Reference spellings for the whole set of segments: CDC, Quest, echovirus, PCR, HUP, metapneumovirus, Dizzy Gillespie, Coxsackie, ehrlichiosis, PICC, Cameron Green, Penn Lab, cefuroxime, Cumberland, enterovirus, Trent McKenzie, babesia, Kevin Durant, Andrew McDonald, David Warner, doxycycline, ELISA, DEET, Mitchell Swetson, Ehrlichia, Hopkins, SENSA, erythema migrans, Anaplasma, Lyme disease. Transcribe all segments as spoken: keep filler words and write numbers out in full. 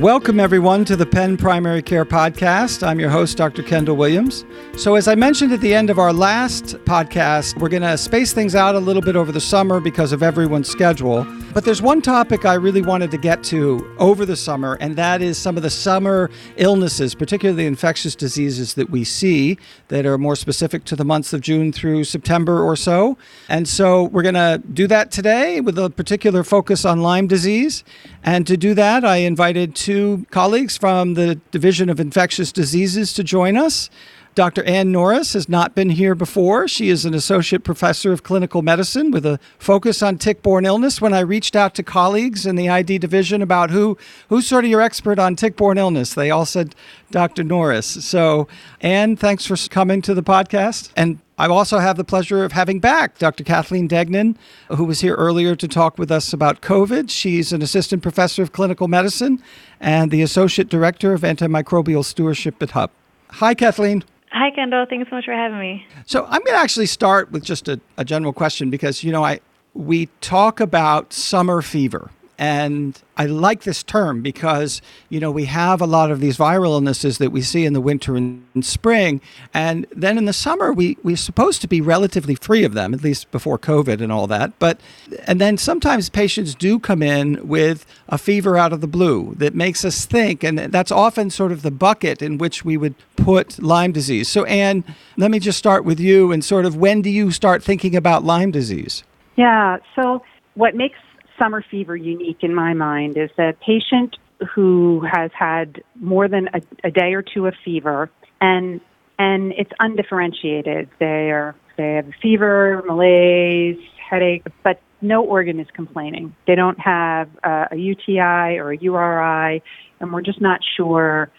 Welcome, everyone, to the Penn Primary Care Podcast. I'm your host, Doctor Kendall Williams. So as I mentioned at the end of our last podcast, we're going to space things out a little bit over the summer because of everyone's schedule. But there's one topic I really wanted to get to over the summer, and that is some of the summer illnesses, particularly infectious diseases that we see that are more specific to the months of June through September or so. And so we're going to do that today with a particular focus on Lyme disease. And to do that, I invited two Two colleagues from the Division of Infectious Diseases to join us. Doctor Ann Norris has not been here before. She is an associate professor of clinical medicine with a focus on tick-borne illness. When I reached out to colleagues in the I D division about who, who's sort of your expert on tick-borne illness, they all said Doctor Norris. So, Ann, thanks for coming to the podcast. And I also have the pleasure of having back Doctor Kathleen Degnan, who was here earlier to talk with us about COVID. She's an assistant professor of clinical medicine and the associate director of antimicrobial stewardship at H U P. Hi, Kathleen. Hi, Kendall. Thanks so much for having me. So I'm going to actually start with just a, a general question because, you know, I we talk about summer fever. And I like this term because, you know, we have a lot of these viral illnesses that we see in the winter and spring. And then in the summer, we, we're supposed to be relatively free of them, at least before COVID and all that. But and then sometimes patients do come in with a fever out of the blue that makes us think. And that's often sort of the bucket in which we would put Lyme disease. So, Ann, let me just start with you and sort of when do you start thinking about Lyme disease? Yeah. So what makes summer fever unique in my mind is that a patient who has had more than a, a day or two of fever and and it's undifferentiated. They are they have fever, malaise, headache, but no organ is complaining. They don't have uh, a U T I or a U R I, and we're just not sure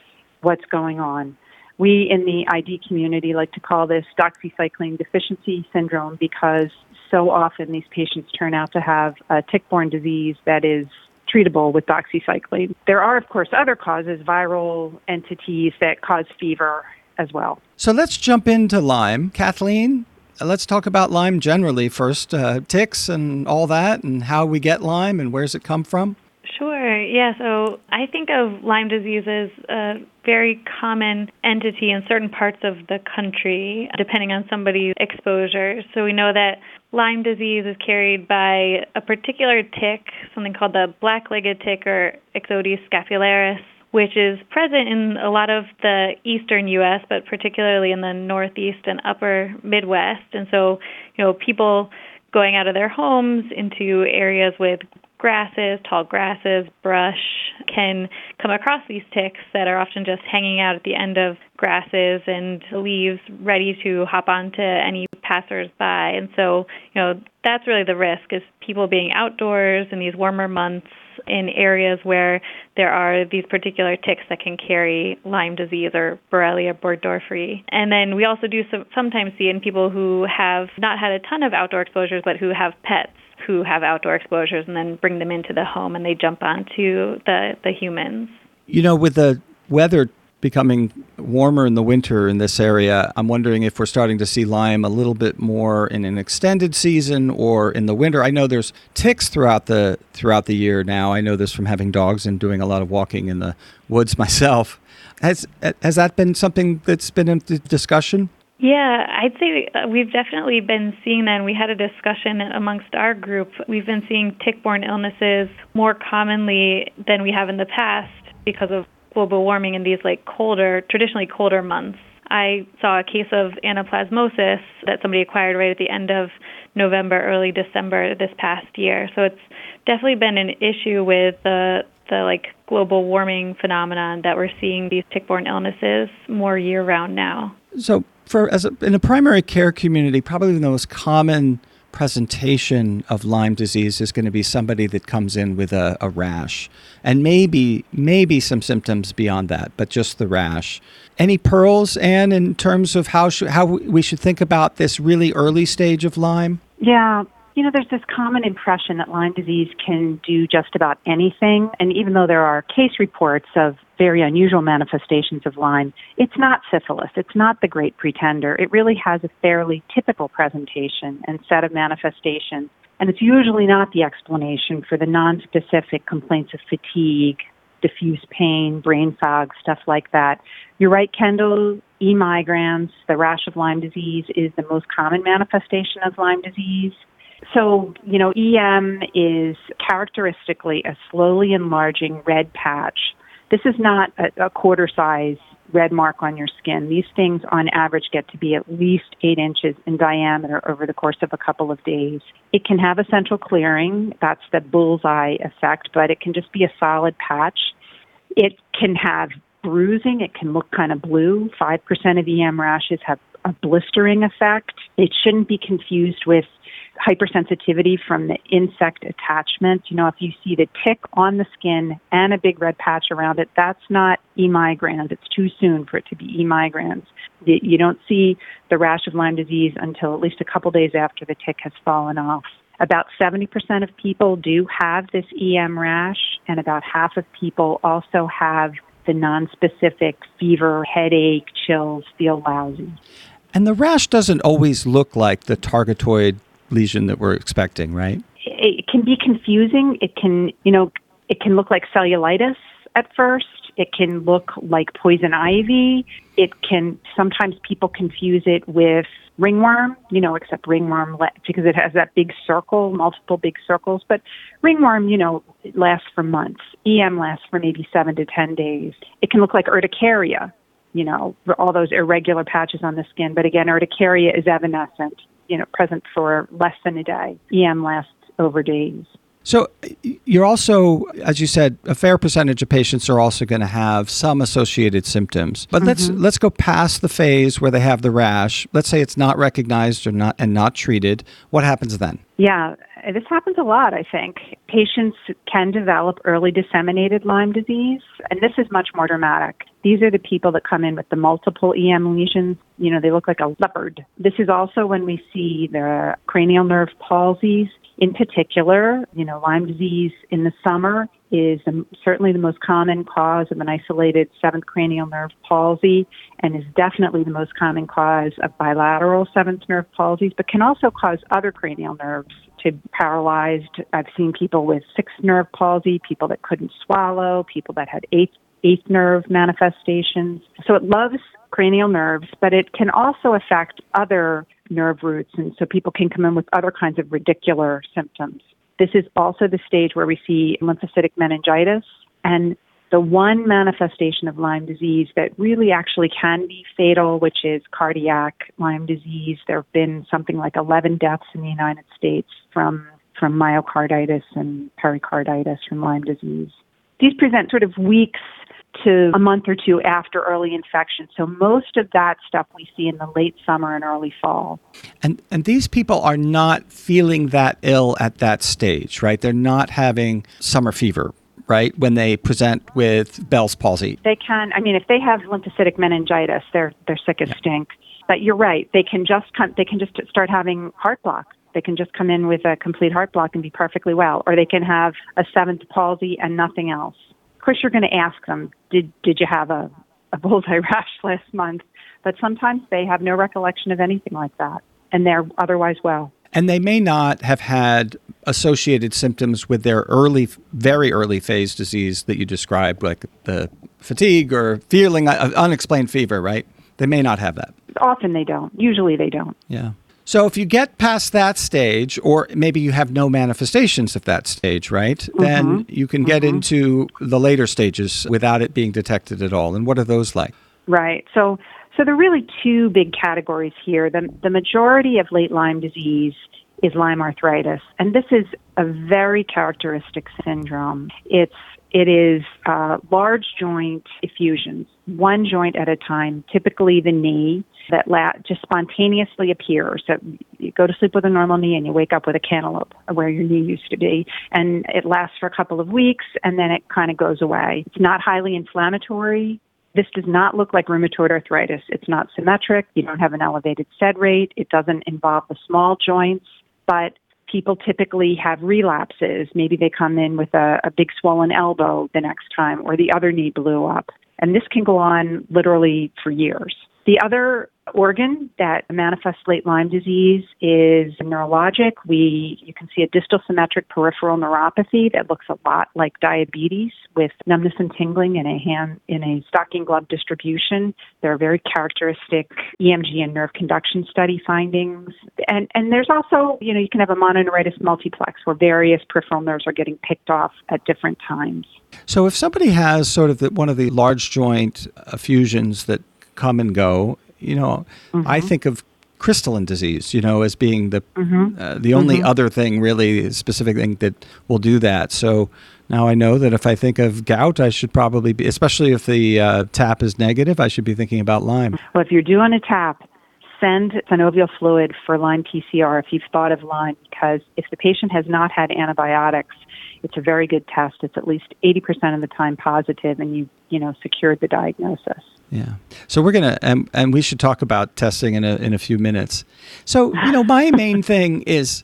what's going on. We in the I D community like to call this doxycycline deficiency syndrome because so often these patients turn out to have a tick-borne disease that is treatable with doxycycline. There are, of course, other causes, viral entities that cause fever as well. So let's jump into Lyme. Kathleen, let's talk about Lyme generally first, uh, ticks and all that and how we get Lyme and where's it come from? Sure. Yeah. So I think of Lyme disease as a very common entity in certain parts of the country, depending on somebody's exposure. So we know that Lyme disease is carried by a particular tick, something called the black-legged tick or Ixodes scapularis, which is present in a lot of the eastern U S, but particularly in the Northeast and upper Midwest. And so, you know, people going out of their homes into areas with grasses, tall grasses, brush can come across these ticks that are often just hanging out at the end of grasses and leaves ready to hop onto any passersby. And so, you know, that's really the risk is people being outdoors in these warmer months in areas where there are these particular ticks that can carry Lyme disease or Borrelia burgdorferi. And then we also do some, sometimes see in people who have not had a ton of outdoor exposures but who have pets who have outdoor exposures and then bring them into the home and they jump onto the, the humans. You know, with the weather becoming warmer in the winter in this area, I'm wondering if we're starting to see Lyme a little bit more in an extended season or in the winter. I know there's ticks throughout the throughout the year now. I know this from having dogs and doing a lot of walking in the woods myself. Has, has that been something that's been in discussion? Yeah, I'd say we've definitely been seeing that, and we had a discussion amongst our group. We've been seeing tick-borne illnesses more commonly than we have in the past because of global warming in these like colder, traditionally colder months. I saw a case of anaplasmosis that somebody acquired right at the end of November, early December this past year. So it's definitely been an issue with the the like global warming phenomenon that we're seeing these tick-borne illnesses more year-round now. So For, as a, in the primary care community, probably the most common presentation of Lyme disease is going to be somebody that comes in with a, a rash and maybe maybe some symptoms beyond that, but just the rash. Any pearls, Anne, in terms of how sh- how we should think about this really early stage of Lyme? Yeah. You know, there's this common impression that Lyme disease can do just about anything. And even though there are case reports of very unusual manifestations of Lyme, it's not syphilis. It's not the great pretender. It really has a fairly typical presentation and set of manifestations. And it's usually not the explanation for the nonspecific complaints of fatigue, diffuse pain, brain fog, stuff like that. You're right, Kendall, e-migrants, the rash of Lyme disease is the most common manifestation of Lyme disease. So, you know, E M is characteristically a slowly enlarging red patch. This is not a, a quarter size red mark on your skin. These things on average get to be at least eight inches in diameter over the course of a couple of days. It can have a central clearing. That's the bullseye effect, but it can just be a solid patch. It can have bruising. It can look kind of blue. five percent of E M rashes have a blistering effect. It shouldn't be confused with hypersensitivity from the insect attachment. You know, if you see the tick on the skin and a big red patch around it, that's not E. migrans. It's too soon for it to be E. migrans. You don't see the rash of Lyme disease until at least a couple days after the tick has fallen off. About seventy percent of people do have this E M rash, and about half of people also have the nonspecific fever, headache, chills, feel lousy. And the rash doesn't always look like the targetoid lesion that we're expecting, right? It can be confusing. It can, you know, it can look like cellulitis at first. It can look like poison ivy. It can, sometimes people confuse it with ringworm, you know, except ringworm, because it has that big circle, multiple big circles. But ringworm, you know, lasts for months. E M lasts for maybe seven to ten days. It can look like urticaria, you know, all those irregular patches on the skin. But again, urticaria is evanescent, you know, present for less than a day. E M lasts over days. So you're also, as you said, a fair percentage of patients are also going to have some associated symptoms. But mm-hmm. let's let's go past the phase where they have the rash. Let's say it's not recognized or not and not treated. What happens then? Yeah, this happens a lot, I think. Patients can develop early disseminated Lyme disease, and this is much more dramatic. These are the people that come in with the multiple E M lesions. You know, they look like a leopard. This is also when we see the cranial nerve palsies. In particular, you know, Lyme disease in the summer is certainly the most common cause of an isolated seventh cranial nerve palsy and is definitely the most common cause of bilateral seventh nerve palsies, but can also cause other cranial nerves to be paralyzed. I've seen people with sixth nerve palsy, people that couldn't swallow, people that had eighth, eighth nerve manifestations. So it loves cranial nerves, but it can also affect other nerve roots, and so people can come in with other kinds of radicular symptoms. This is also the stage where we see lymphocytic meningitis, and the one manifestation of Lyme disease that really actually can be fatal, which is cardiac Lyme disease. There have been something like eleven deaths in the United States from, from myocarditis and pericarditis from Lyme disease. These present sort of weeks to a month or two after early infection. So most of that stuff we see in the late summer and early fall. And and these people are not feeling that ill at that stage, right? They're not having summer fever, right, when they present with Bell's palsy. They can, I mean, if they have lymphocytic meningitis, they're they're sick as yeah. stink. But you're right, they can just come, they can just start having heart block. They can just come in with a complete heart block and be perfectly well, or they can have a seventh palsy and nothing else. Of course, you're going to ask them, did did you have a, a bullseye rash last month? But sometimes they have no recollection of anything like that, and they're otherwise well. And they may not have had associated symptoms with their early, very early phase disease that you described, like the fatigue or feeling uh, unexplained fever, right? They may not have that. Often they don't. Usually they don't. Yeah. So if you get past that stage, or maybe you have no manifestations of that stage, right, mm-hmm. then you can get mm-hmm. into the later stages without it being detected at all. And what are those like? Right. So so there are really two big categories here. The, the majority of late Lyme disease is Lyme arthritis, and this is a very characteristic syndrome. It's It is uh, large joint effusions, one joint at a time, typically the knee, that la- just spontaneously appears. So you go to sleep with a normal knee and you wake up with a cantaloupe where your knee used to be. And it lasts for a couple of weeks and then it kind of goes away. It's not highly inflammatory. This does not look like rheumatoid arthritis. It's not symmetric. You don't have an elevated S E D rate. It doesn't involve the small joints, but people typically have relapses. Maybe they come in with a, a big swollen elbow the next time, or the other knee blew up. And this can go on literally for years. The other organ that manifests late Lyme disease is neurologic. We, you can see a distal symmetric peripheral neuropathy that looks a lot like diabetes with numbness and tingling in a hand, in a stocking glove distribution. There are very characteristic E M G and nerve conduction study findings. And, and there's also, you know, you can have a mononeuritis multiplex where various peripheral nerves are getting picked off at different times. So if somebody has sort of the, one of the large joint effusions that come and go, you know, mm-hmm. I think of crystalline disease, you know, as being the mm-hmm. uh, the only mm-hmm. other thing, really specific thing that will do that. So now I know that if I think of gout, I should probably be, especially if the uh, T A P is negative, I should be thinking about Lyme. Well, if you're doing a T A P, send synovial fluid for Lyme P C R if you've thought of Lyme, because if the patient has not had antibiotics, it's a very good test. It's at least eighty percent of the time positive, and you you know secured the diagnosis. Yeah. So we're gonna and, and we should talk about testing in a in a few minutes. So you know my main thing is,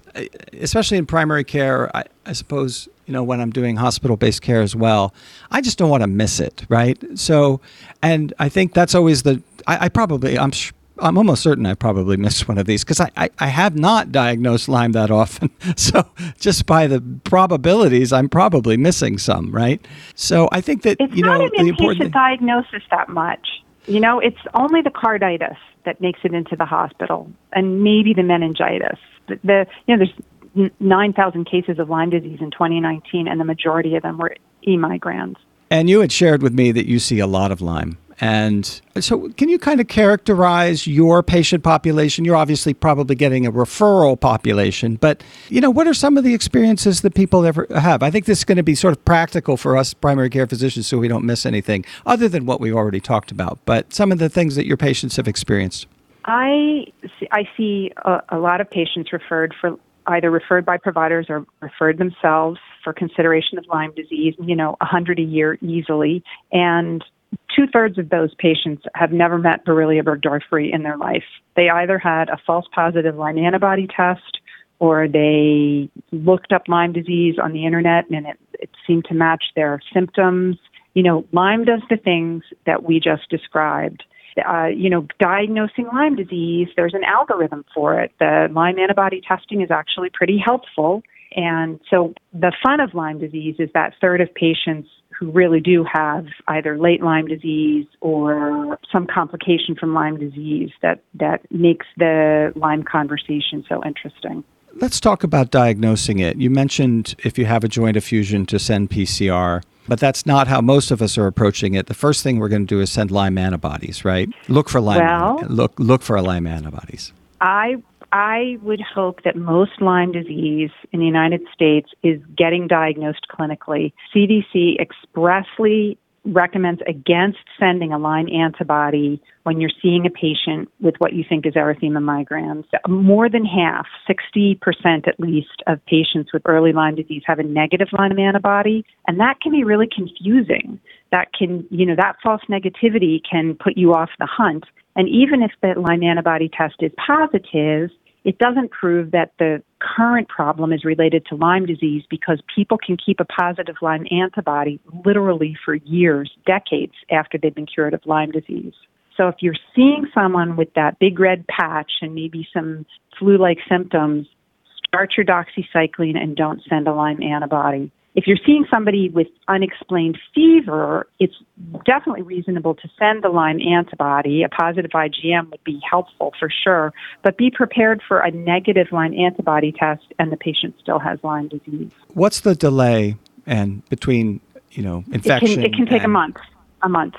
especially in primary care, I, I suppose you know when I'm doing hospital-based care as well, I just don't want to miss it, right? So, and I think that's always the I, I probably I'm. Sh- I'm almost certain I probably missed one of these because I, I, I have not diagnosed Lyme that often. So just by the probabilities, I'm probably missing some, right? So I think that, it's you know, the important... It's not an inpatient diagnosis that much. You know, it's only the carditis that makes it into the hospital and maybe the meningitis. The, the you know, there's nine thousand cases of Lyme disease in twenty nineteen, and the majority of them were e-migrans. And you had shared with me that you see a lot of Lyme. And so can you kind of characterize your patient population? You're obviously probably getting a referral population, but, you know, what are some of the experiences that people ever have? I think this is going to be sort of practical for us primary care physicians so we don't miss anything other than what we've already talked about, but some of the things that your patients have experienced. I see, I see a, a lot of patients referred for either referred by providers or referred themselves for consideration of Lyme disease, you know, one hundred a year easily. And two-thirds of those patients have never met Borrelia burgdorferi in their life. They either had a false positive Lyme antibody test, or they looked up Lyme disease on the internet and it, it seemed to match their symptoms. You know, Lyme does the things that we just described. Uh, you know, diagnosing Lyme disease, there's an algorithm for it. The Lyme antibody testing is actually pretty helpful. And so the fun of Lyme disease is that third of patients who really do have either late Lyme disease or some complication from Lyme disease that, that makes the Lyme conversation so interesting. Let's talk about diagnosing it. You mentioned if you have a joint effusion to send P C R, but that's not how most of us are approaching it. The first thing we're going to do is send Lyme antibodies, right? Look for Lyme. Well, an- look look for Lyme antibodies. I I would hope that most Lyme disease in the United States is getting diagnosed clinically. C D C expressly recommends against sending a Lyme antibody when you're seeing a patient with what you think is erythema migrans. More than half, sixty percent at least, of patients with early Lyme disease have a negative Lyme antibody, and that can be really confusing. That can, you know, that false negativity can put you off the hunt. And even if the Lyme antibody test is positive, it doesn't prove that the current problem is related to Lyme disease, because people can keep a positive Lyme antibody literally for years, decades after they've been cured of Lyme disease. So if you're seeing someone with that big red patch and maybe some flu-like symptoms, start your doxycycline and don't send a Lyme antibody. If you're seeing somebody with unexplained fever, it's definitely reasonable to send the Lyme antibody. A positive I G M would be helpful for sure, but be prepared for a negative Lyme antibody test and the patient still has Lyme disease. What's the delay and between, you know, infection? It can, it can take and... a month, a month.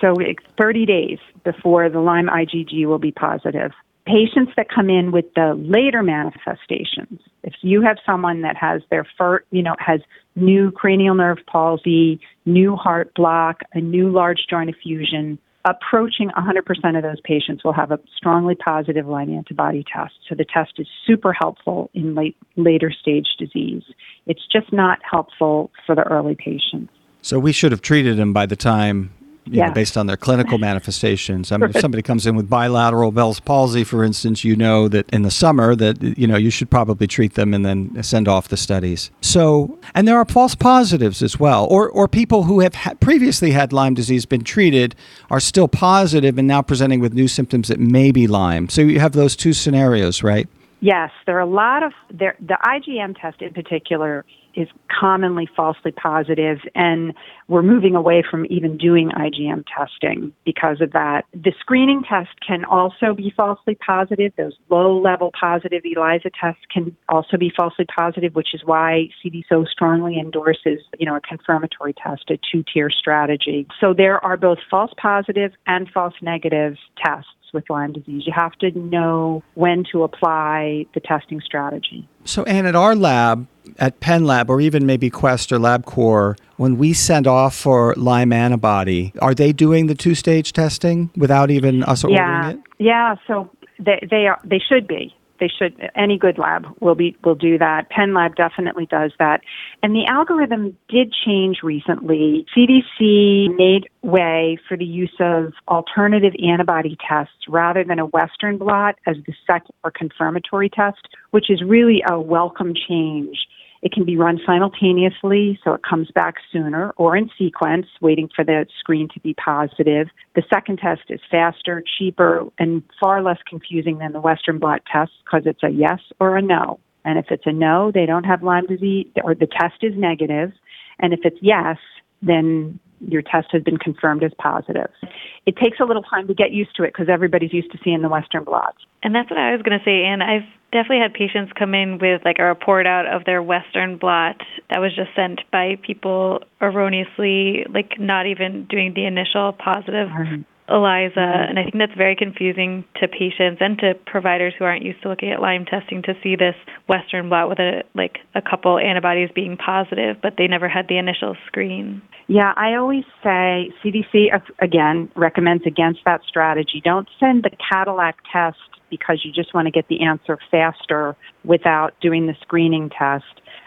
So it's thirty days before the Lyme I G G will be positive. Patients that come in with the later manifestations, if you have someone that has their fir- you know, has new cranial nerve palsy, new heart block, a new large joint effusion, approaching one hundred percent of those patients will have a strongly positive Lyme antibody test. So the test is super helpful in late, later stage disease. It's just not helpful for the early patients. So we should have treated them by the time you yeah. know, based on their clinical manifestations. I mean, right. if somebody comes in with bilateral Bell's palsy, for instance, you know that in the summer that, you know, you should probably treat them and then send off the studies. So, and there are false positives as well, or or people who have ha- previously had Lyme disease, been treated, are still positive and now presenting with new symptoms that may be Lyme. So you have those two scenarios, right? Yes, there are a lot of, there, the I G M test in particular is commonly falsely positive, and we're moving away from even doing I G M testing because of that. The screening test can also be falsely positive. Those low-level positive ELISA tests can also be falsely positive, which is why C D C so strongly endorses, you know, a confirmatory test, a two-tier strategy. So there are both false positive and false negative tests with Lyme disease. You have to know when to apply the testing strategy. So, Ann, at our lab, at Penn Lab, or even maybe Quest or LabCorp, when we send off for Lyme antibody, are they doing the two-stage testing without even us yeah. ordering it? Yeah, so they they are, they should be. They should. Any good lab will be will do that. Penn Lab definitely does that. And the algorithm did change recently. C D C made way for the use of alternative antibody tests rather than a Western blot as the second or confirmatory test, which is really a welcome change. It can be run simultaneously, so it comes back sooner, or in sequence, waiting for the screen to be positive. The second test is faster, cheaper, and far less confusing than the Western blot test because it's a yes or a no. And if it's a no, they don't have Lyme disease, or the test is negative. And if it's yes, then your test has been confirmed as positive. It takes a little time to get used to it because everybody's used to seeing the Western blots. And that's what I was going to say, Ann. I've definitely had patients come in with like a report out of their Western blot that was just sent by people erroneously, like not even doing the initial positive mm-hmm. ELISA. Mm-hmm. And I think that's very confusing to patients and to providers who aren't used to looking at Lyme testing to see this Western blot with a, like a couple antibodies being positive, but they never had the initial screen. Yeah, I always say C D C, again, recommends against that strategy. Don't send the Cadillac test because you just want to get the answer faster without doing the screening test.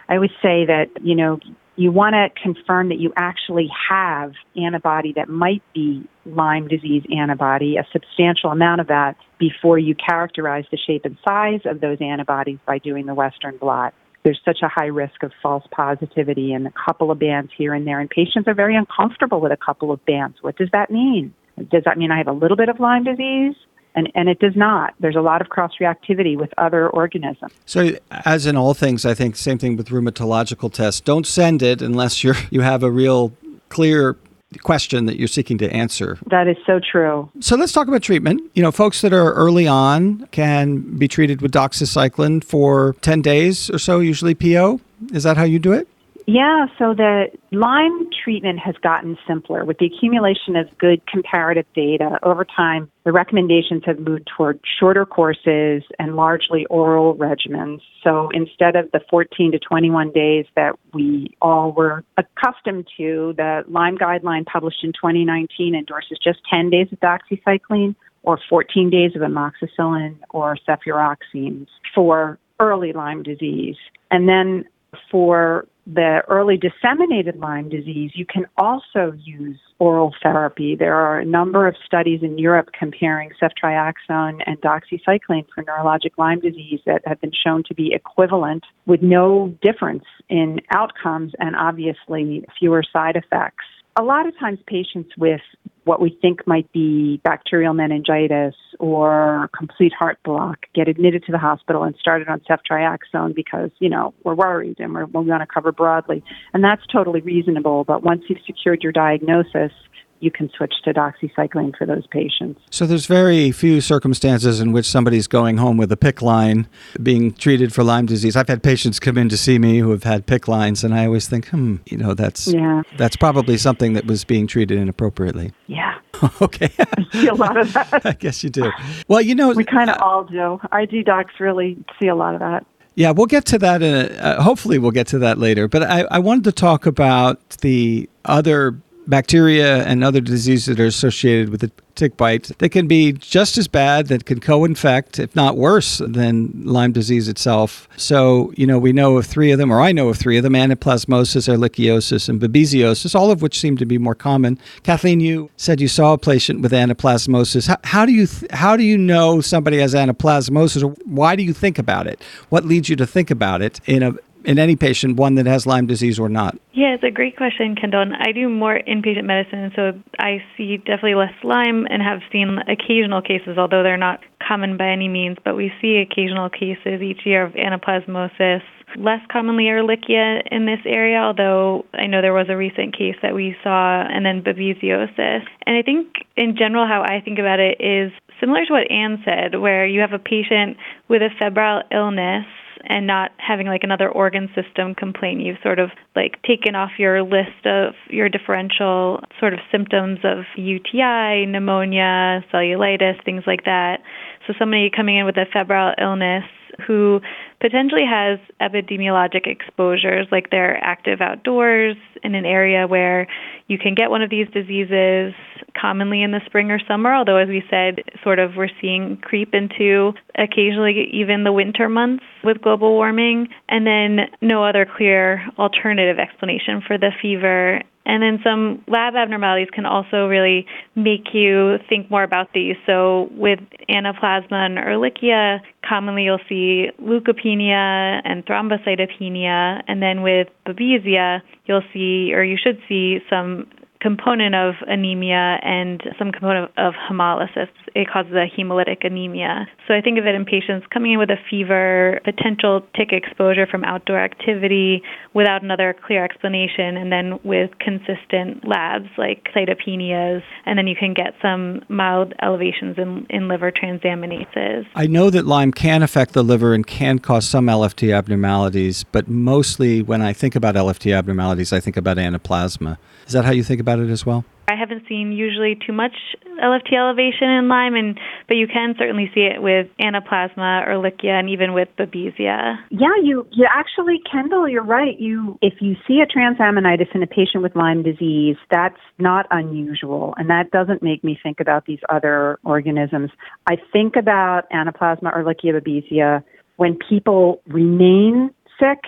I always say that, you know, you want to confirm that you actually have antibody that might be Lyme disease antibody, a substantial amount of that, before you characterize the shape and size of those antibodies by doing the Western blot. There's such a high risk of false positivity and a couple of bands here and there. And patients are very uncomfortable with a couple of bands. What does that mean? Does that mean I have a little bit of Lyme disease? And and it does not. There's a lot of cross-reactivity with other organisms. So as in all things, I think, same thing with rheumatological tests. Don't send it unless you're you have a real clear question that you're seeking to answer. That is so true. So let's talk about treatment. You know, folks that are early on can be treated with doxycycline for ten days or so, usually P O. Is that how you do it? Yeah, so the Lyme treatment has gotten simpler. With the accumulation of good comparative data over time, the recommendations have moved toward shorter courses and largely oral regimens. So instead of the fourteen to twenty-one days that we all were accustomed to, the Lyme guideline published in twenty nineteen endorses just ten days of doxycycline or fourteen days of amoxicillin or cefuroxime for early Lyme disease. And then for the early disseminated Lyme disease, you can also use oral therapy. There are a number of studies in Europe comparing ceftriaxone and doxycycline for neurologic Lyme disease that have been shown to be equivalent with no difference in outcomes and obviously fewer side effects. A lot of times patients with what we think might be bacterial meningitis or complete heart block get admitted to the hospital and started on ceftriaxone because, you know, we're worried and we're, we want to cover broadly. And that's totally reasonable. But once you've secured your diagnosis, you can switch to doxycycline for those patients. So there's very few circumstances in which somebody's going home with a PICC line being treated for Lyme disease. I've had patients come in to see me who have had PICC lines, and I always think, hmm, you know, that's yeah. that's probably something that was being treated inappropriately. Yeah. Okay. I see a lot of that. I guess you do. Well, you know... We kind of uh, all do. I G docs really see a lot of that. Yeah, we'll get to that in a, uh, hopefully we'll get to that later. But I, I wanted to talk about the other bacteria and other diseases that are associated with the tick bite that can be just as bad, that can co-infect, if not worse, than Lyme disease itself. So, you know, we know of three of them, or I know of three of them, anaplasmosis, ehrlichiosis, and babesiosis, all of which seem to be more common. Kathleen, you said you saw a patient with anaplasmosis. How, how do you th- how do you know somebody has anaplasmosis, or why do you think about it? What leads you to think about it in a in any patient, one that has Lyme disease or not? Yeah, it's a great question, Kendall. And I do more inpatient medicine, so I see definitely less Lyme and have seen occasional cases, although they're not common by any means, but we see occasional cases each year of anaplasmosis. Less commonly Ehrlichia in this area, although I know there was a recent case that we saw, and then babesiosis. And I think in general how I think about it is similar to what Ann said, where you have a patient with a febrile illness and not having like another organ system complaint. You've sort of like taken off your list of your differential sort of symptoms of U T I, pneumonia, cellulitis, things like that. So somebody coming in with a febrile illness who potentially has epidemiologic exposures, like they're active outdoors in an area where you can get one of these diseases commonly in the spring or summer, although as we said, sort of we're seeing creep into occasionally even the winter months with global warming, and then no other clear alternative explanation for the fever. And then some lab abnormalities can also really make you think more about these. So with anaplasma and Ehrlichia, commonly you'll see leukopenia and thrombocytopenia. And then with babesia, you'll see, or you should see, some component of anemia and some component of hemolysis. It causes a hemolytic anemia. So I think of it in patients coming in with a fever, potential tick exposure from outdoor activity without another clear explanation, and then with consistent labs like cytopenias, and then you can get some mild elevations in, in liver transaminases. I know that Lyme can affect the liver and can cause some L F T abnormalities, but mostly when I think about L F T abnormalities, I think about anaplasma. Is that how you think about it? about it as well? I haven't seen usually too much L F T elevation in Lyme, and but you can certainly see it with anaplasma, Ehrlichia, and even with babesia. Yeah, you, you actually, Kendall, you're right. You, if you see a transaminitis in a patient with Lyme disease, that's not unusual, and that doesn't make me think about these other organisms. I think about anaplasma, Ehrlichia, babesia when people remain sick.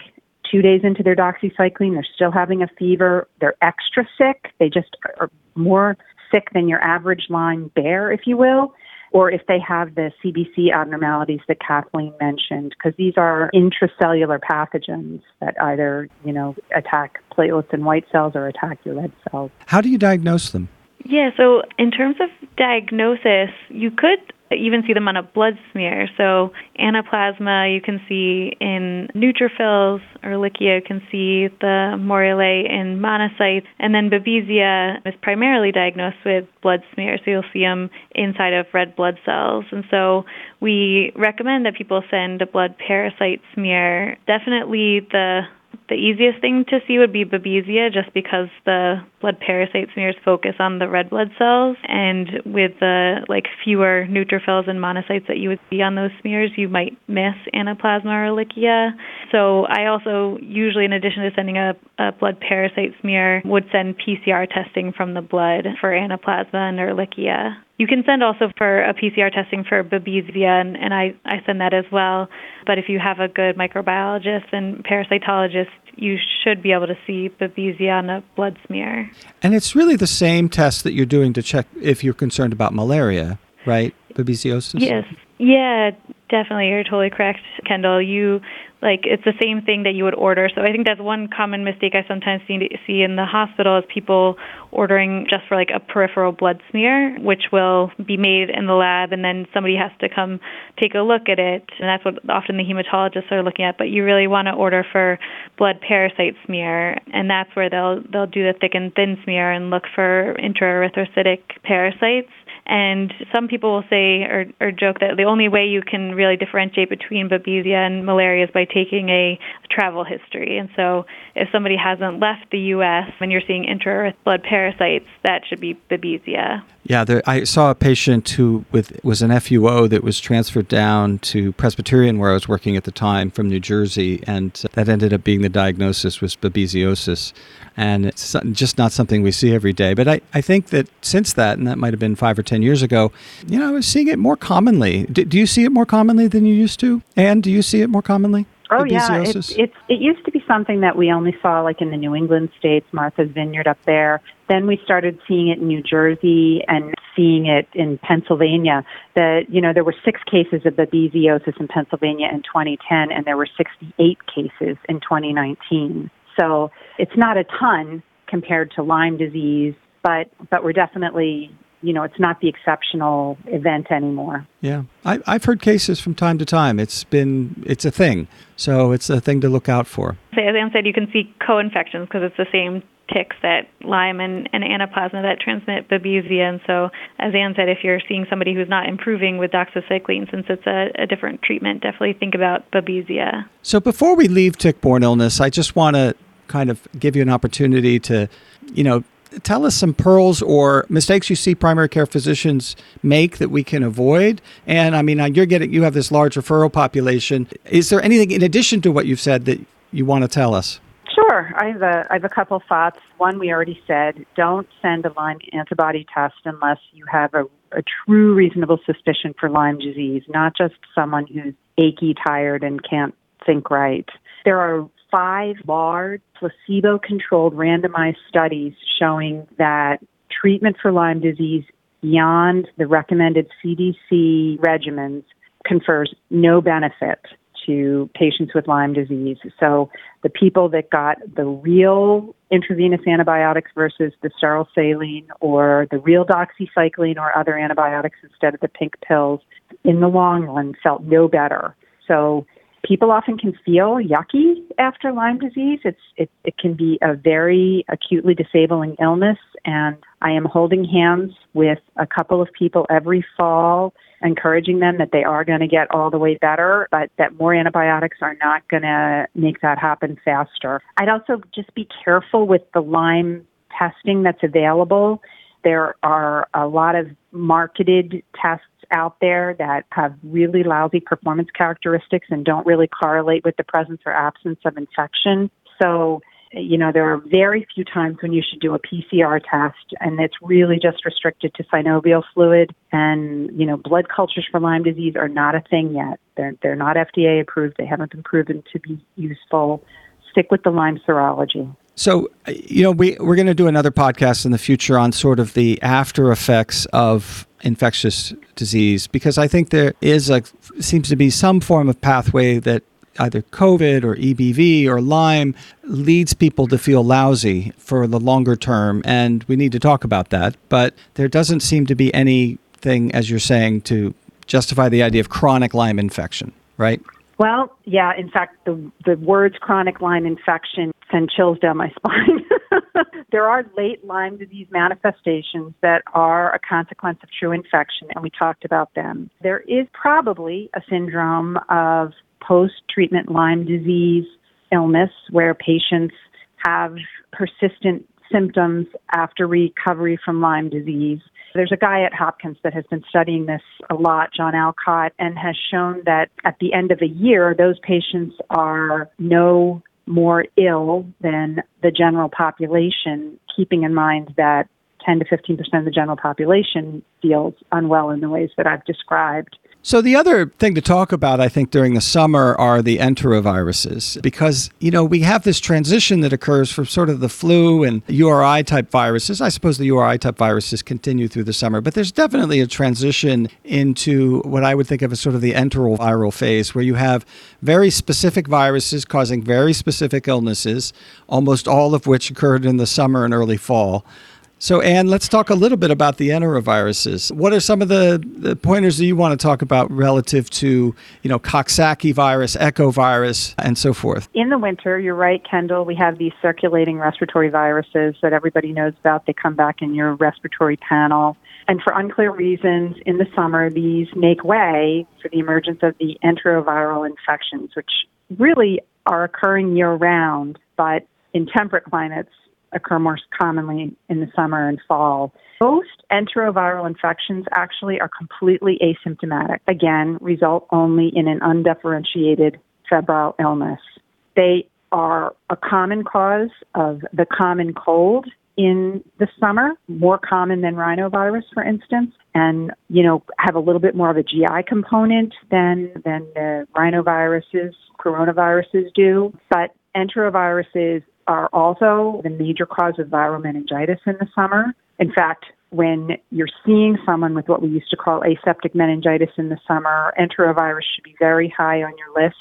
Two days into their doxycycline, they're still having a fever. They're extra sick. They just are more sick than your average Lyme bear, if you will, or if they have the C B C abnormalities that Kathleen mentioned, because these are intracellular pathogens that either, you know, attack platelets and white cells or attack your red cells. How do you diagnose them? Yeah, so in terms of diagnosis, you could even see them on a blood smear. So anaplasma you can see in neutrophils, Ehrlichia you can see the Morelae in monocytes, and then babesia is primarily diagnosed with blood smears. So you'll see them inside of red blood cells. And so we recommend that people send a blood parasite smear. Definitely the The easiest thing to see would be babesia, just because the blood parasite smears focus on the red blood cells, and with the like fewer neutrophils and monocytes that you would see on those smears, you might miss anaplasma or Ehrlichia. So I also usually, in addition to sending a, a blood parasite smear, would send P C R testing from the blood for anaplasma and Ehrlichia. You can send also for a P C R testing for babesia, and, and I, I send that as well. But if you have a good microbiologist and parasitologist, you should be able to see babesia on a blood smear. And it's really the same test that you're doing to check if you're concerned about malaria, right? Babesiosis? Yes. Yeah, definitely. You're totally correct, Kendall. You like it's the same thing that you would order. So I think that's one common mistake I sometimes see in the hospital is people ordering just for like a peripheral blood smear, which will be made in the lab, and then somebody has to come take a look at it. And that's what often the hematologists are looking at. But you really want to order for blood parasite smear, and that's where they'll they'll do the thick and thin smear and look for intraerythrocytic parasites. And some people will say or, or joke that the only way you can really differentiate between babesia and malaria is by taking a travel history. And so if somebody hasn't left the U S and you're seeing intra-earth blood parasites, that should be babesia. Yeah, there, I saw a patient who with was an F U O that was transferred down to Presbyterian, where I was working at the time, from New Jersey, and that ended up being the diagnosis was babesiosis. And it's just not something we see every day. But I, I think that since that, and that might have been five or ten years ago, you know, I was seeing it more commonly. Do, do you see it more commonly than you used to? Anne, do you see it more commonly? Oh, yeah. It, it, it used to be something that we only saw like in the New England states, Martha's Vineyard up there. Then we started seeing it in New Jersey and seeing it in Pennsylvania. That, you know, there were six cases of babesiosis in Pennsylvania in twenty ten, and there were sixty-eight cases in twenty nineteen. So it's not a ton compared to Lyme disease, but, but we're definitely, you know, it's not the exceptional event anymore. Yeah. I, I've heard cases from time to time. It's been, it's a thing. So it's a thing to look out for. So as Anne said, you can see co-infections because it's the same ticks that Lyme and, and Anaplasma that transmit babesia. And so as Anne said, if you're seeing somebody who's not improving with doxycycline, since it's a, a different treatment, definitely think about babesia. So before we leave tick-borne illness, I just want to kind of give you an opportunity to, you know, tell us some pearls or mistakes you see primary care physicians make that we can avoid. And I mean, you're getting, you have this large referral population. Is there anything in addition to what you've said that you want to tell us? Sure. I have a, I have a couple thoughts. One, we already said, don't send a Lyme antibody test unless you have a, a true reasonable suspicion for Lyme disease, not just someone who's achy, tired, and can't think right. There are five large placebo-controlled randomized studies showing that treatment for Lyme disease beyond the recommended C D C regimens confers no benefit to patients with Lyme disease. So the people that got the real intravenous antibiotics versus the sterile saline or the real doxycycline or other antibiotics instead of the pink pills in the long run felt no better. So people often can feel yucky after Lyme disease. It's it, it can be a very acutely disabling illness, and I am holding hands with a couple of people every fall, encouraging them that they are going to get all the way better, but that more antibiotics are not going to make that happen faster. I'd also just be careful with the Lyme testing that's available. There are a lot of marketed tests out there that have really lousy performance characteristics and don't really correlate with the presence or absence of infection. So, you know, there are very few times when you should do a P C R test, and it's really just restricted to synovial fluid. And, you know, blood cultures for Lyme disease are not a thing yet. They're, they're not F D A approved. They haven't been proven to be useful. Stick with the Lyme serology. So, you know, we, we're going to do another podcast in the future on sort of the after effects of infectious disease, because I think there is a, seems to be some form of pathway that either COVID or E B V or Lyme leads people to feel lousy for the longer term. And we need to talk about that. But there doesn't seem to be anything, as you're saying, to justify the idea of chronic Lyme infection, right? Well, yeah, in fact, the the words chronic Lyme infection send chills down my spine. There are late Lyme disease manifestations that are a consequence of true infection, and we talked about them. There is probably a syndrome of post-treatment Lyme disease illness where patients have persistent symptoms after recovery from Lyme disease. There's a guy at Hopkins that has been studying this a lot, John Alcott, and has shown that at the end of a year, those patients are no more ill than the general population, keeping in mind that ten to fifteen percent of the general population feels unwell in the ways that I've described. So the other thing to talk about, I think, during the summer are the enteroviruses, because, you know, we have this transition that occurs from sort of the flu and U R I type viruses. I suppose the U R I type viruses continue through the summer, but there's definitely a transition into what I would think of as sort of the enteroviral phase, where you have very specific viruses causing very specific illnesses, almost all of which occurred in the summer and early fall. So, Ann, let's talk a little bit about the enteroviruses. What are some of the, the pointers that you want to talk about relative to, you know, Coxsackie virus, echovirus, and so forth? In the winter, you're right, Kendall, we have these circulating respiratory viruses that everybody knows about. They come back in your respiratory panel. And for unclear reasons, in the summer, these make way for the emergence of the enteroviral infections, which really are occurring year-round, but in temperate climates, occur more commonly in the summer and fall. Most enteroviral infections actually are completely asymptomatic. Again, result only in an undifferentiated febrile illness. They are a common cause of the common cold in the summer, more common than rhinovirus, for instance, and, you know, have a little bit more of a G I component than, than the rhinoviruses, coronaviruses do. But enteroviruses are also the major cause of viral meningitis in the summer. In fact, when you're seeing someone with what we used to call aseptic meningitis in the summer, enterovirus should be very high on your list.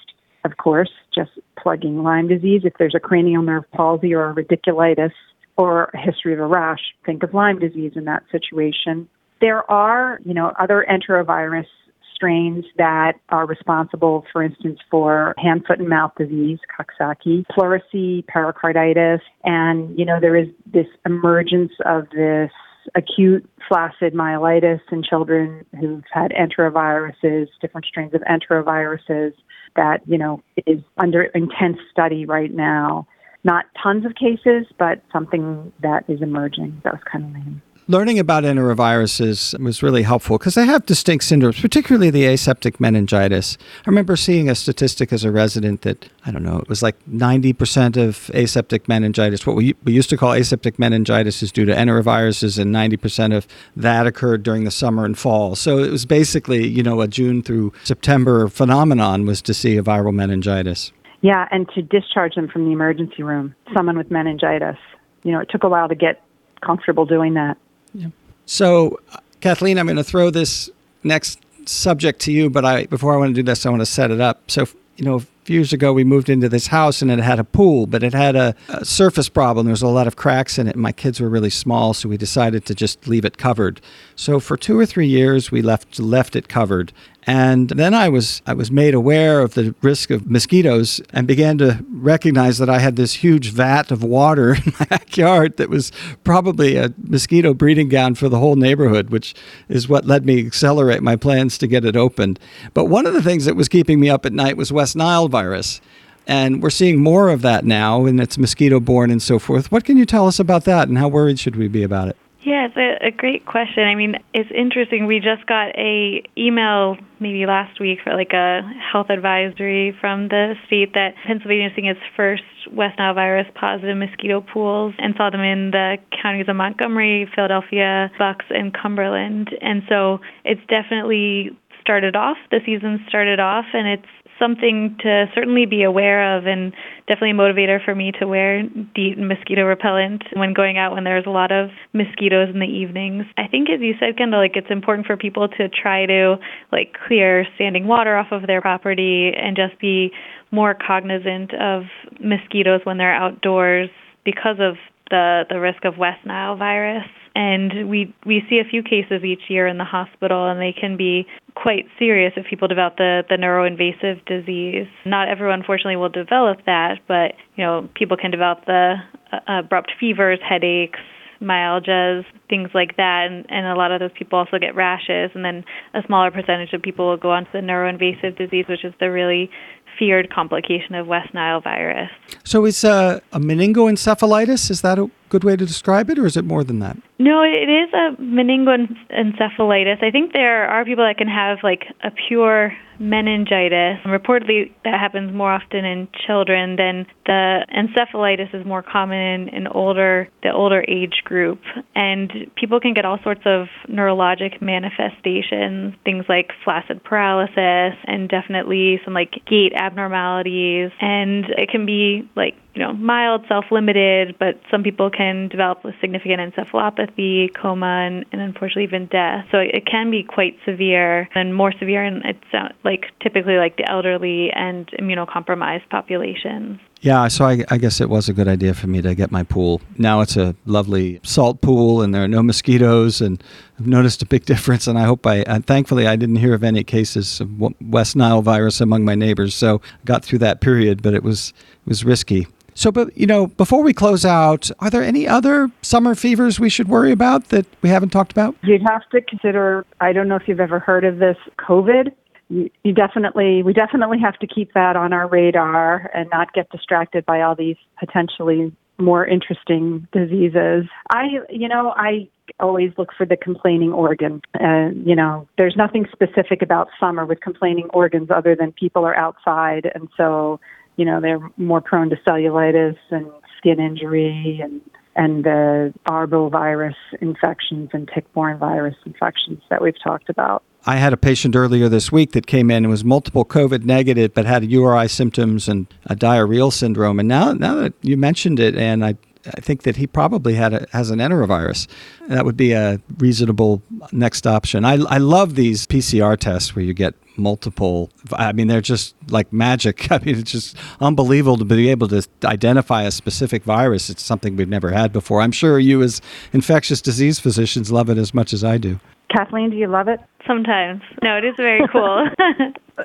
Of course, just plugging Lyme disease. If there's a cranial nerve palsy or a radiculitis or a history of a rash, think of Lyme disease in that situation. There are, you know, other enterovirus strains that are responsible, for instance, for hand, foot, and mouth disease, Coxsackie, pleurisy, pericarditis, and, you know, there is this emergence of this acute flaccid myelitis in children who've had enteroviruses, different strains of enteroviruses that, you know, is under intense study right now. Not tons of cases, but something that is emerging. That was kind of lame. Learning about enteroviruses was really helpful because they have distinct syndromes, particularly the aseptic meningitis. I remember seeing a statistic as a resident that, I don't know, it was like ninety percent of aseptic meningitis, what we, we used to call aseptic meningitis, is due to enteroviruses, and ninety percent of that occurred during the summer and fall. So it was basically, you know, a June through September phenomenon was to see a viral meningitis. Yeah, and to discharge them from the emergency room, someone with meningitis. You know, it took a while to get comfortable doing that. Yeah. So, Kathleen, I'm going to throw this next subject to you, but I before I want to do this, I want to set it up. So, you know, a few years ago, we moved into this house and it had a pool, but it had a, a surface problem. There was a lot of cracks in it. And my kids were really small, so we decided to just leave it covered. So for two or three years, we left left it covered. And then I was I was made aware of the risk of mosquitoes and began to recognize that I had this huge vat of water in my backyard that was probably a mosquito breeding ground for the whole neighborhood, which is what led me to accelerate my plans to get it opened. But one of the things that was keeping me up at night was West Nile virus. And we're seeing more of that now, and it's mosquito-borne and so forth. What can you tell us about that, and how worried should we be about it? Yeah, it's a, a great question. I mean, it's interesting. We just got a email maybe last week for like a health advisory from the state that Pennsylvania is seeing its first West Nile virus positive mosquito pools, and saw them in the counties of Montgomery, Philadelphia, Bucks, and Cumberland. And so it's definitely started off. The season started off, and it's something to certainly be aware of, and definitely a motivator for me to wear DEET mosquito repellent when going out when there's a lot of mosquitoes in the evenings. I think, as you said, Kendall, like it's important for people to try to like clear standing water off of their property and just be more cognizant of mosquitoes when they're outdoors because of the, the risk of West Nile virus. And we, we see a few cases each year in the hospital, and they can be quite serious if people develop the, the neuroinvasive disease. Not everyone, unfortunately, will develop that, but, you know, people can develop the uh, abrupt fevers, headaches, myalgias, things like that, and, and a lot of those people also get rashes, and then a smaller percentage of people will go on to the neuroinvasive disease, which is the really feared complication of West Nile virus. So is uh, a meningoencephalitis, is that a good way to describe it, or is it more than that? No, it is a meningoencephalitis. I think there are people that can have like a pure meningitis. Reportedly, that happens more often in children than the encephalitis is more common in older the older age group. And people can get all sorts of neurologic manifestations, things like flaccid paralysis and definitely some like gait abnormalities. And it can be like, you know, mild, self-limited, but some people can develop significant encephalopathy, coma, and, and unfortunately even death. So it, it can be quite severe, and more severe, and it's like typically like the elderly and immunocompromised populations. Yeah, so I, I guess it was a good idea for me to get my pool. Now it's a lovely salt pool and there are no mosquitoes, and I've noticed a big difference, and I hope I, and thankfully I didn't hear of any cases of West Nile virus among my neighbors, so I got through that period, but it was it was risky. So, but you know, before we close out, are there any other summer fevers we should worry about that we haven't talked about? You'd have to consider, I don't know if you've ever heard of this, COVID. You, you definitely, we definitely have to keep that on our radar and not get distracted by all these potentially more interesting diseases. I, you know, I always look for the complaining organ. Uh, you know, there's nothing specific about summer with complaining organs other than people are outside, and so you know, they're more prone to cellulitis and skin injury and and the arbovirus infections and tick-borne virus infections that we've talked about. I had a patient earlier this week that came in and was multiple COVID negative but had U R I symptoms and a diarrheal syndrome. And now now that you mentioned it, and I I think that he probably had a, has an enterovirus. That would be a reasonable next option. I, I love these P C R tests where you get multiple. I mean, they're just like magic. I mean, it's just unbelievable to be able to identify a specific virus. It's something we've never had before. I'm sure you as infectious disease physicians love it as much as I do. Kathleen, do you love it? Sometimes. No, it is very cool.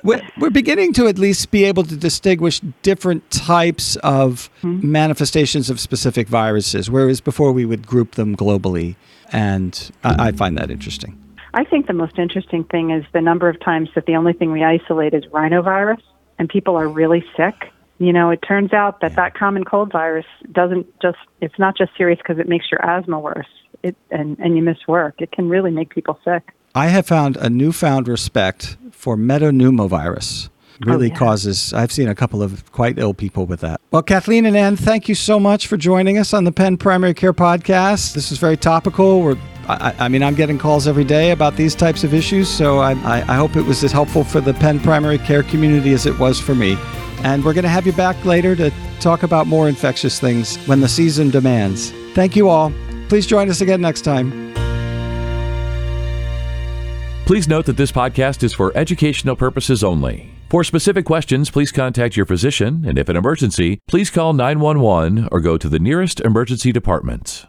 we're, we're beginning to at least be able to distinguish different types of mm-hmm. manifestations of specific viruses, whereas before we would group them globally. And I, I find that interesting. I think the most interesting thing is the number of times that the only thing we isolate is rhinovirus, and people are really sick. You know, it turns out that yeah. that common cold virus doesn't just, it's not just serious because it makes your asthma worse. It, and, and you miss work. It can really make people sick. I have found a newfound respect for metapneumovirus. Really oh, yeah. causes, I've seen a couple of quite ill people with that. Well, Kathleen and Ann, thank you so much for joining us on the Penn Primary Care Podcast. This is very topical. We're, I, I mean, I'm getting calls every day about these types of issues, so I, I, I hope it was as helpful for the Penn Primary Care community as it was for me. And we're going to have you back later to talk about more infectious things when the season demands. Thank you all. Please join us again next time. Please note that this podcast is for educational purposes only. For specific questions, please contact your physician, and if an emergency, please call nine one one or go to the nearest emergency department.